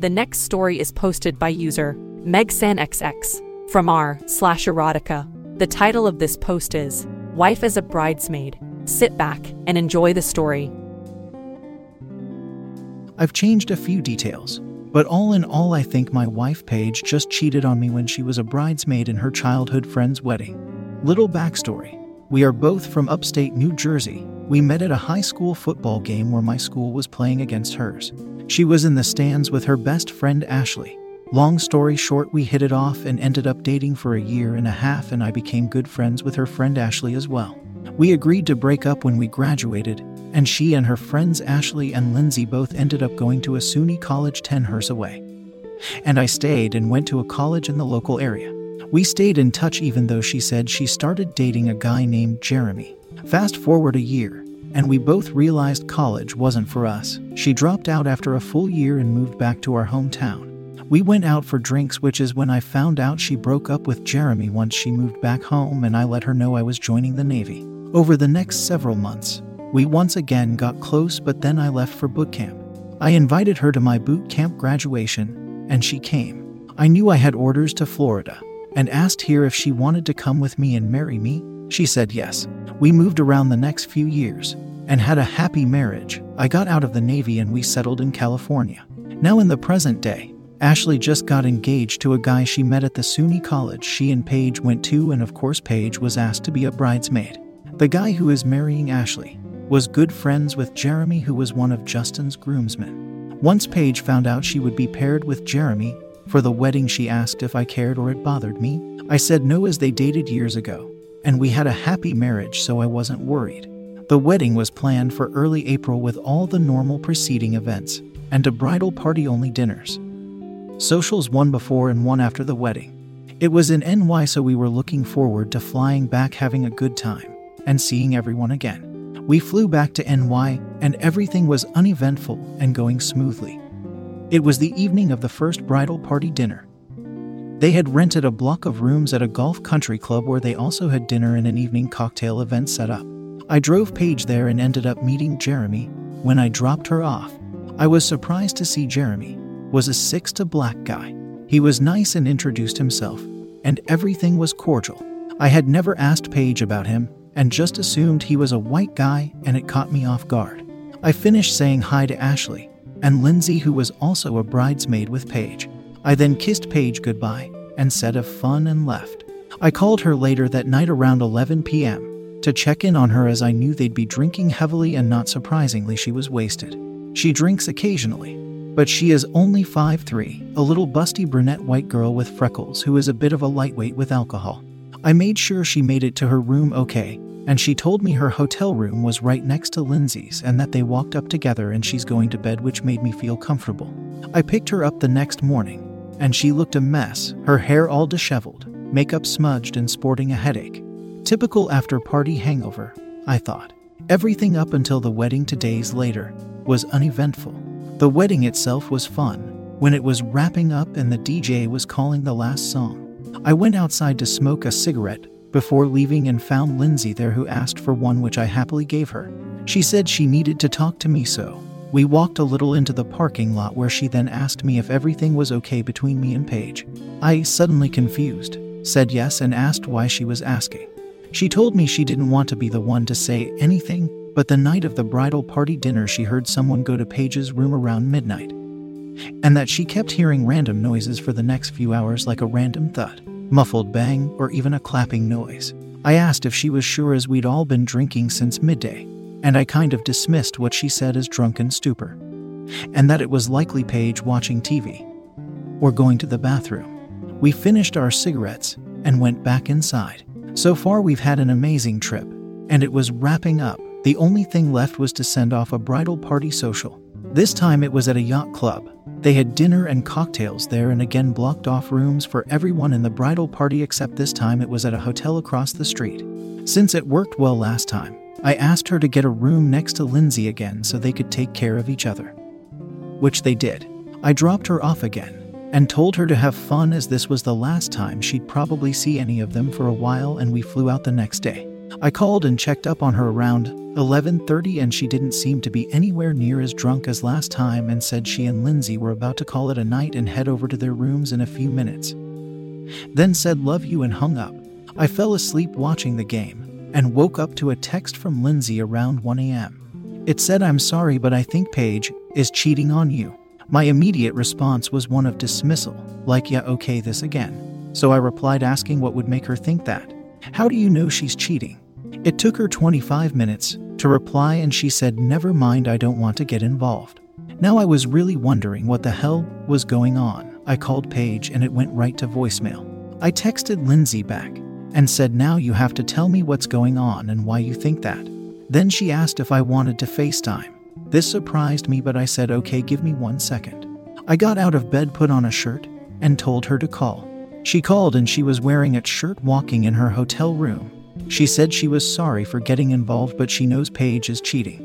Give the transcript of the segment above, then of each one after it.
The next story is posted by user MegSanXX from r/erotica. The title of this post is Wife as a Bridesmaid. Sit back and enjoy the story. I've changed a few details, but all in all I think my wife Paige just cheated on me when she was a bridesmaid in her childhood friend's wedding. Little backstory. We are both from upstate New Jersey. We met at a high school football game where my school was playing against hers. She was in the stands with her best friend Ashley. Long story short, we hit it off and ended up dating for a year and a half, and I became good friends with her friend Ashley as well. We agreed to break up when we graduated, and she and her friends Ashley and Lindsay both ended up going to a SUNY college 10 hrs away. And I stayed and went to a college in the local area. We stayed in touch even though she said she started dating a guy named Jeremy. Fast forward a year, and we both realized college wasn't for us. She dropped out after a full year and moved back to our hometown. We went out for drinks, which is when I found out she broke up with Jeremy once she moved back home, and I let her know I was joining the Navy. Over the next several months, we once again got close, but then I left for boot camp. I invited her to my boot camp graduation, and she came. I knew I had orders to Florida, and asked her if she wanted to come with me and marry me. She said yes. We moved around the next few years and had a happy marriage. I got out of the Navy and we settled in California. Now in the present day, Ashley just got engaged to a guy she met at the SUNY college she and Paige went to, and of course Paige was asked to be a bridesmaid. The guy who is marrying Ashley was good friends with Jeremy, who was one of Justin's groomsmen. Once Paige found out she would be paired with Jeremy for the wedding, she asked if I cared or it bothered me. I said no, as they dated years ago, and we had a happy marriage, so I wasn't worried. The wedding was planned for early April with all the normal preceding events, and a bridal party only dinners. Socials one before and one after the wedding. It was in NY, so we were looking forward to flying back, having a good time, and seeing everyone again. We flew back to NY, and everything was uneventful and going smoothly. It was the evening of the first bridal party dinner. They had rented a block of rooms at a golf country club where they also had dinner and an evening cocktail event set up. I drove Paige there and ended up meeting Jeremy when I dropped her off. I was surprised to see Jeremy was a 6'2" black guy. He was nice and introduced himself, and everything was cordial. I had never asked Paige about him and just assumed he was a white guy, and it caught me off guard. I finished saying hi to Ashley and Lindsay, who was also a bridesmaid with Paige. I then kissed Paige goodbye and said have fun and left. I called her later that night around 11 p.m. to check in on her, as I knew they'd be drinking heavily, and not surprisingly she was wasted. She drinks occasionally, but she is only 5'3", a little busty brunette white girl with freckles who is a bit of a lightweight with alcohol. I made sure she made it to her room okay, and she told me her hotel room was right next to Lindsay's and that they walked up together and she's going to bed, which made me feel comfortable. I picked her up the next morning, and she looked a mess, her hair all disheveled, makeup smudged and sporting a headache. Typical after-party hangover, I thought. Everything up until the wedding 2 days later was uneventful. The wedding itself was fun when it was wrapping up and the DJ was calling the last song. I went outside to smoke a cigarette before leaving and found Lindsay there, who asked for one, which I happily gave her. She said she needed to talk to me, so we walked a little into the parking lot, where she then asked me if everything was okay between me and Paige. I, suddenly confused, said yes and asked why she was asking. She told me she didn't want to be the one to say anything, but the night of the bridal party dinner she heard someone go to Paige's room around midnight, and that she kept hearing random noises for the next few hours, like a random thud. muffled bang, or even a clapping noise. I asked if she was sure as we'd all been drinking since midday, and I kind of dismissed what she said as drunken stupor, and that it was likely Paige watching TV or going to the bathroom. We finished our cigarettes and went back inside. So far we've had an amazing trip, and it was wrapping up. The only thing left was to send off a bridal party social. This time it was at a yacht club. They had dinner and cocktails there and again blocked off rooms for everyone in the bridal party, except this time it was at a hotel across the street. Since it worked well last time, I asked her to get a room next to Lindsay again so they could take care of each other, which they did. I dropped her off again and told her to have fun as this was the last time she'd probably see any of them for a while, and we flew out the next day. I called and checked up on her around 11:30 and she didn't seem to be anywhere near as drunk as last time and said she and Lindsay were about to call it a night and head over to their rooms in a few minutes. Then said love you and hung up. I fell asleep watching the game and woke up to a text from Lindsay around 1 a.m. It said, "I'm sorry, but I think Paige is cheating on you." My immediate response was one of dismissal, like, yeah, okay, this again. So I replied asking what would make her think that. How do you know she's cheating? It took her 25 minutes to reply and she said, "Never mind, I don't want to get involved." Now I was really wondering what the hell was going on. I called Paige and it went right to voicemail. I texted Lindsay back and said, "Now you have to tell me what's going on and why you think that." Then she asked if I wanted to FaceTime. This surprised me, but I said, "Okay, give me 1 second." I got out of bed, put on a shirt, and told her to call. She called and she was wearing a shirt walking in her hotel room. She said she was sorry for getting involved, but she knows Paige is cheating.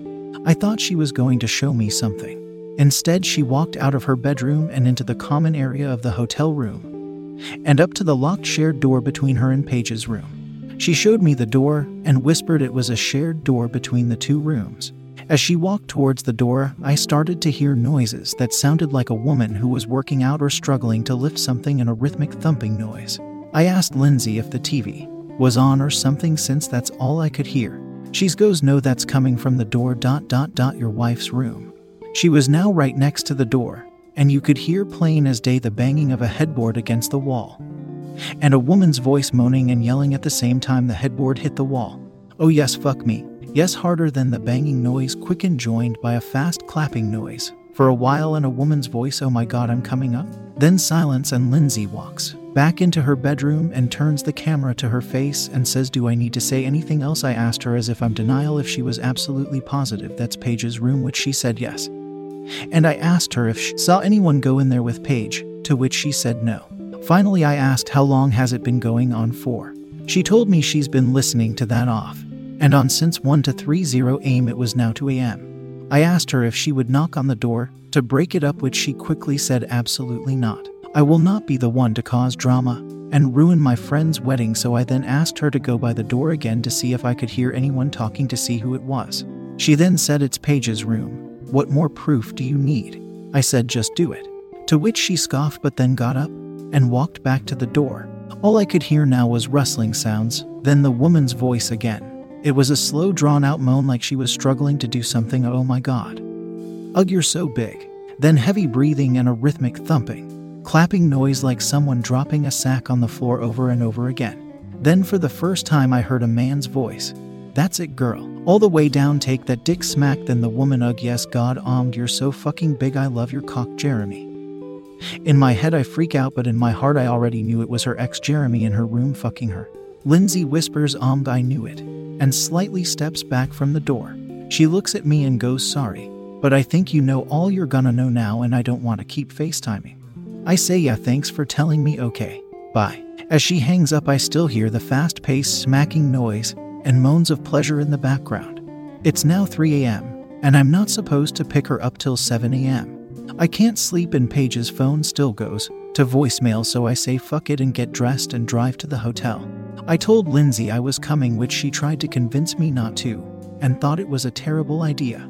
I thought she was going to show me something. Instead, she walked out of her bedroom and into the common area of the hotel room and up to the locked shared door between her and Paige's room. She showed me the door and whispered it was a shared door between the two rooms. As she walked towards the door, I started to hear noises that sounded like a woman who was working out or struggling to lift something and a rhythmic thumping noise. I asked Lindsay if the TV was on or something since that's all I could hear. She goes, "No, that's coming from the door ... your wife's room." She was now right next to the door, and you could hear plain as day the banging of a headboard against the wall and a woman's voice moaning and yelling at the same time the headboard hit the wall. "Oh yes, fuck me. Yes," harder than the banging noise, quick and joined by a fast clapping noise for a while and a woman's voice, "Oh my god, I'm coming up." Then silence and Lindsay walks back into her bedroom and turns the camera to her face and says, "Do I need to say anything else?" I asked her as if I'm in denial if she was absolutely positive that's Paige's room, which she said yes. And I asked her if she saw anyone go in there with Paige, to which she said no. Finally, I asked, "How long has it been going on for?" She told me she's been listening to that off and on since 1 to 3 a.m. It was now 2 a.m. I asked her if she would knock on the door to break it up, which she quickly said absolutely not. I will not be the one to cause drama and ruin my friend's wedding, so I then asked her to go by the door again to see if I could hear anyone talking to see who it was. She then said, "It's Paige's room. What more proof do you need?" I said, "Just do it." To which she scoffed but then got up and walked back to the door. All I could hear now was rustling sounds, then the woman's voice again. It was a slow drawn-out moan like she was struggling to do something. "Oh my god. Ugh, you're so big." Then heavy breathing and a rhythmic thumping, clapping noise like someone dropping a sack on the floor over and over again. Then for the first time I heard a man's voice. "That's it, girl. All the way down, take that dick smack." Then the woman, "Ugh, yes, god, you're so fucking big. I love your cock, Jeremy." In my head I freak out, but in my heart I already knew it was her ex Jeremy in her room fucking her. Lindsay whispers, "I knew it," and slightly steps back from the door. She looks at me and goes, "Sorry, but I think you know all you're gonna know now and I don't want to keep FaceTiming." I say, "Yeah, thanks for telling me. Okay, bye." As she hangs up, I still hear the fast-paced smacking noise and moans of pleasure in the background. It's now 3 a.m., and I'm not supposed to pick her up till 7 a.m. I can't sleep and Paige's phone still goes to voicemail, so I say fuck it and get dressed and drive to the hotel. I told Lindsay I was coming, which she tried to convince me not to, and thought it was a terrible idea.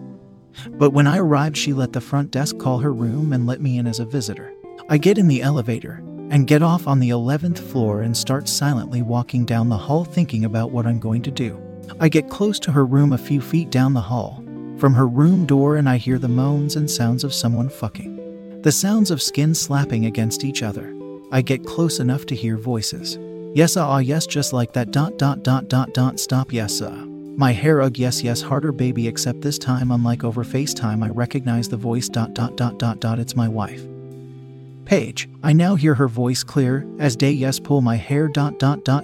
But when I arrived, she let the front desk call her room and let me in as a visitor. I get in the elevator and get off on the 11th floor and start silently walking down the hall thinking about what I'm going to do. I get close to her room a few feet down the hall from her room door and I hear the moans and sounds of someone fucking. The sounds of skin slapping against each other I get close enough to hear voices. Yes, yes, just like that, .. Stop, yes, My hair, ugh, yes, harder, baby, except this time, unlike over FaceTime, I recognize the voice, ... It's my wife. Paige, I now hear her voice clear as day, yes, pull my hair, ...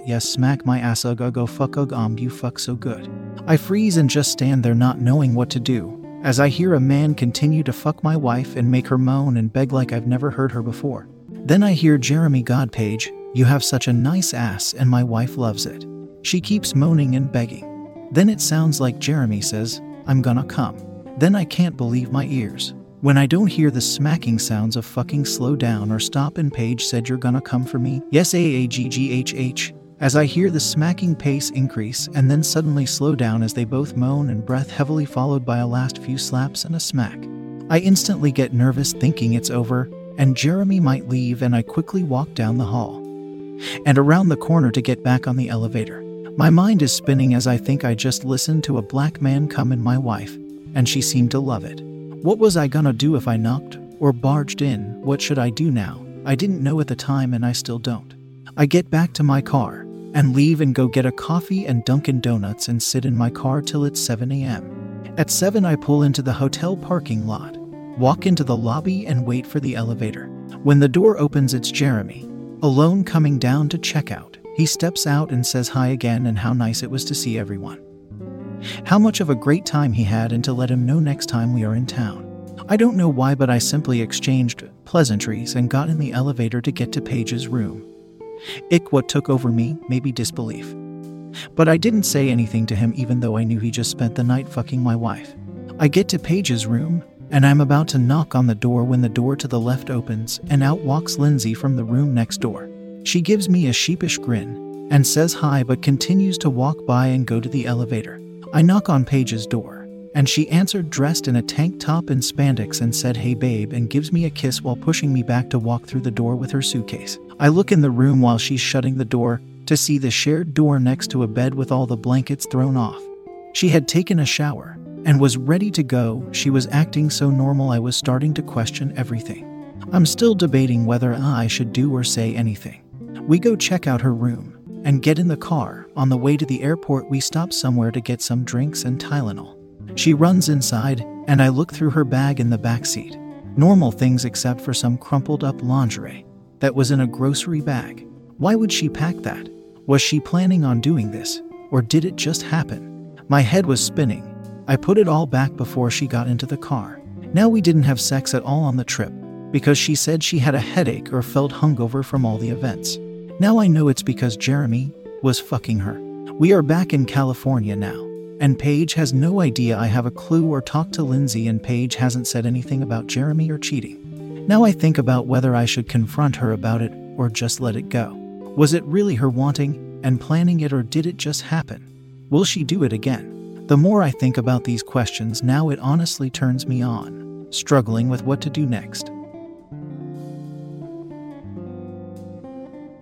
Yes, smack my ass, ugh, go fuck, ugh, you fuck so good. I freeze and just stand there not knowing what to do, as I hear a man continue to fuck my wife and make her moan and beg like I've never heard her before. Then I hear Jeremy, God, Paige, you have such a nice ass and my wife loves it. She keeps moaning and begging. Then it sounds like Jeremy says, I'm gonna come. Then I can't believe my ears when I don't hear the smacking sounds of fucking slow down or stop, and Paige said you're gonna come for me? Yes, AAGGHH. As I hear the smacking pace increase and then suddenly slow down as they both moan and breath heavily, followed by a last few slaps and a smack. I instantly get nervous thinking it's over and Jeremy might leave, and I quickly walk down the hall and around the corner to get back on the elevator. My mind is spinning as I think I just listened to a black man come in my wife, and she seemed to love it. What was I gonna do if I knocked or barged in? What should I do now? I didn't know at the time and I still don't. I get back to my car and leave and go get a coffee and Dunkin' Donuts and sit in my car till it's 7 a.m. At 7 I pull into the hotel parking lot, walk into the lobby and wait for the elevator. When the door opens, it's Jeremy, alone, coming down to check out. He steps out and says hi again and how nice it was to see everyone. How much of a great time he had, and to let him know next time we are in town. I don't know why, but I simply exchanged pleasantries and got in the elevator to get to Paige's room. Ick, what took over me, maybe disbelief. But I didn't say anything to him even though I knew he just spent the night fucking my wife. I get to Paige's room and I'm about to knock on the door when the door to the left opens and out walks Lindsay from the room next door. She gives me a sheepish grin and says hi, but continues to walk by and go to the elevator. I knock on Paige's door and she answered, dressed in a tank top and spandex, and said hey babe and gives me a kiss while pushing me back to walk through the door with her suitcase. I look in the room while she's shutting the door to see the shared door next to a bed with all the blankets thrown off. She had taken a shower and was ready to go. She was acting so normal I was starting to question everything. I'm still debating whether I should do or say anything. We go check out her room and get in the car. On the way to the airport we stop somewhere to get some drinks and Tylenol. She runs inside and I look through her bag in the backseat. Normal things except for some crumpled up lingerie that was in a grocery bag. Why would she pack that? Was she planning on doing this, or did it just happen? My head was spinning. I put it all back before she got into the car. Now, we didn't have sex at all on the trip because she said she had a headache or felt hungover from all the events. Now I know it's because Jeremy was fucking her. We are back in California now, and Paige has no idea I have a clue or talked to Lindsay, and Paige hasn't said anything about Jeremy or cheating. Now I think about whether I should confront her about it or just let it go. Was it really her wanting and planning it, or did it just happen? Will she do it again? The more I think about these questions now, it honestly turns me on, struggling with what to do next.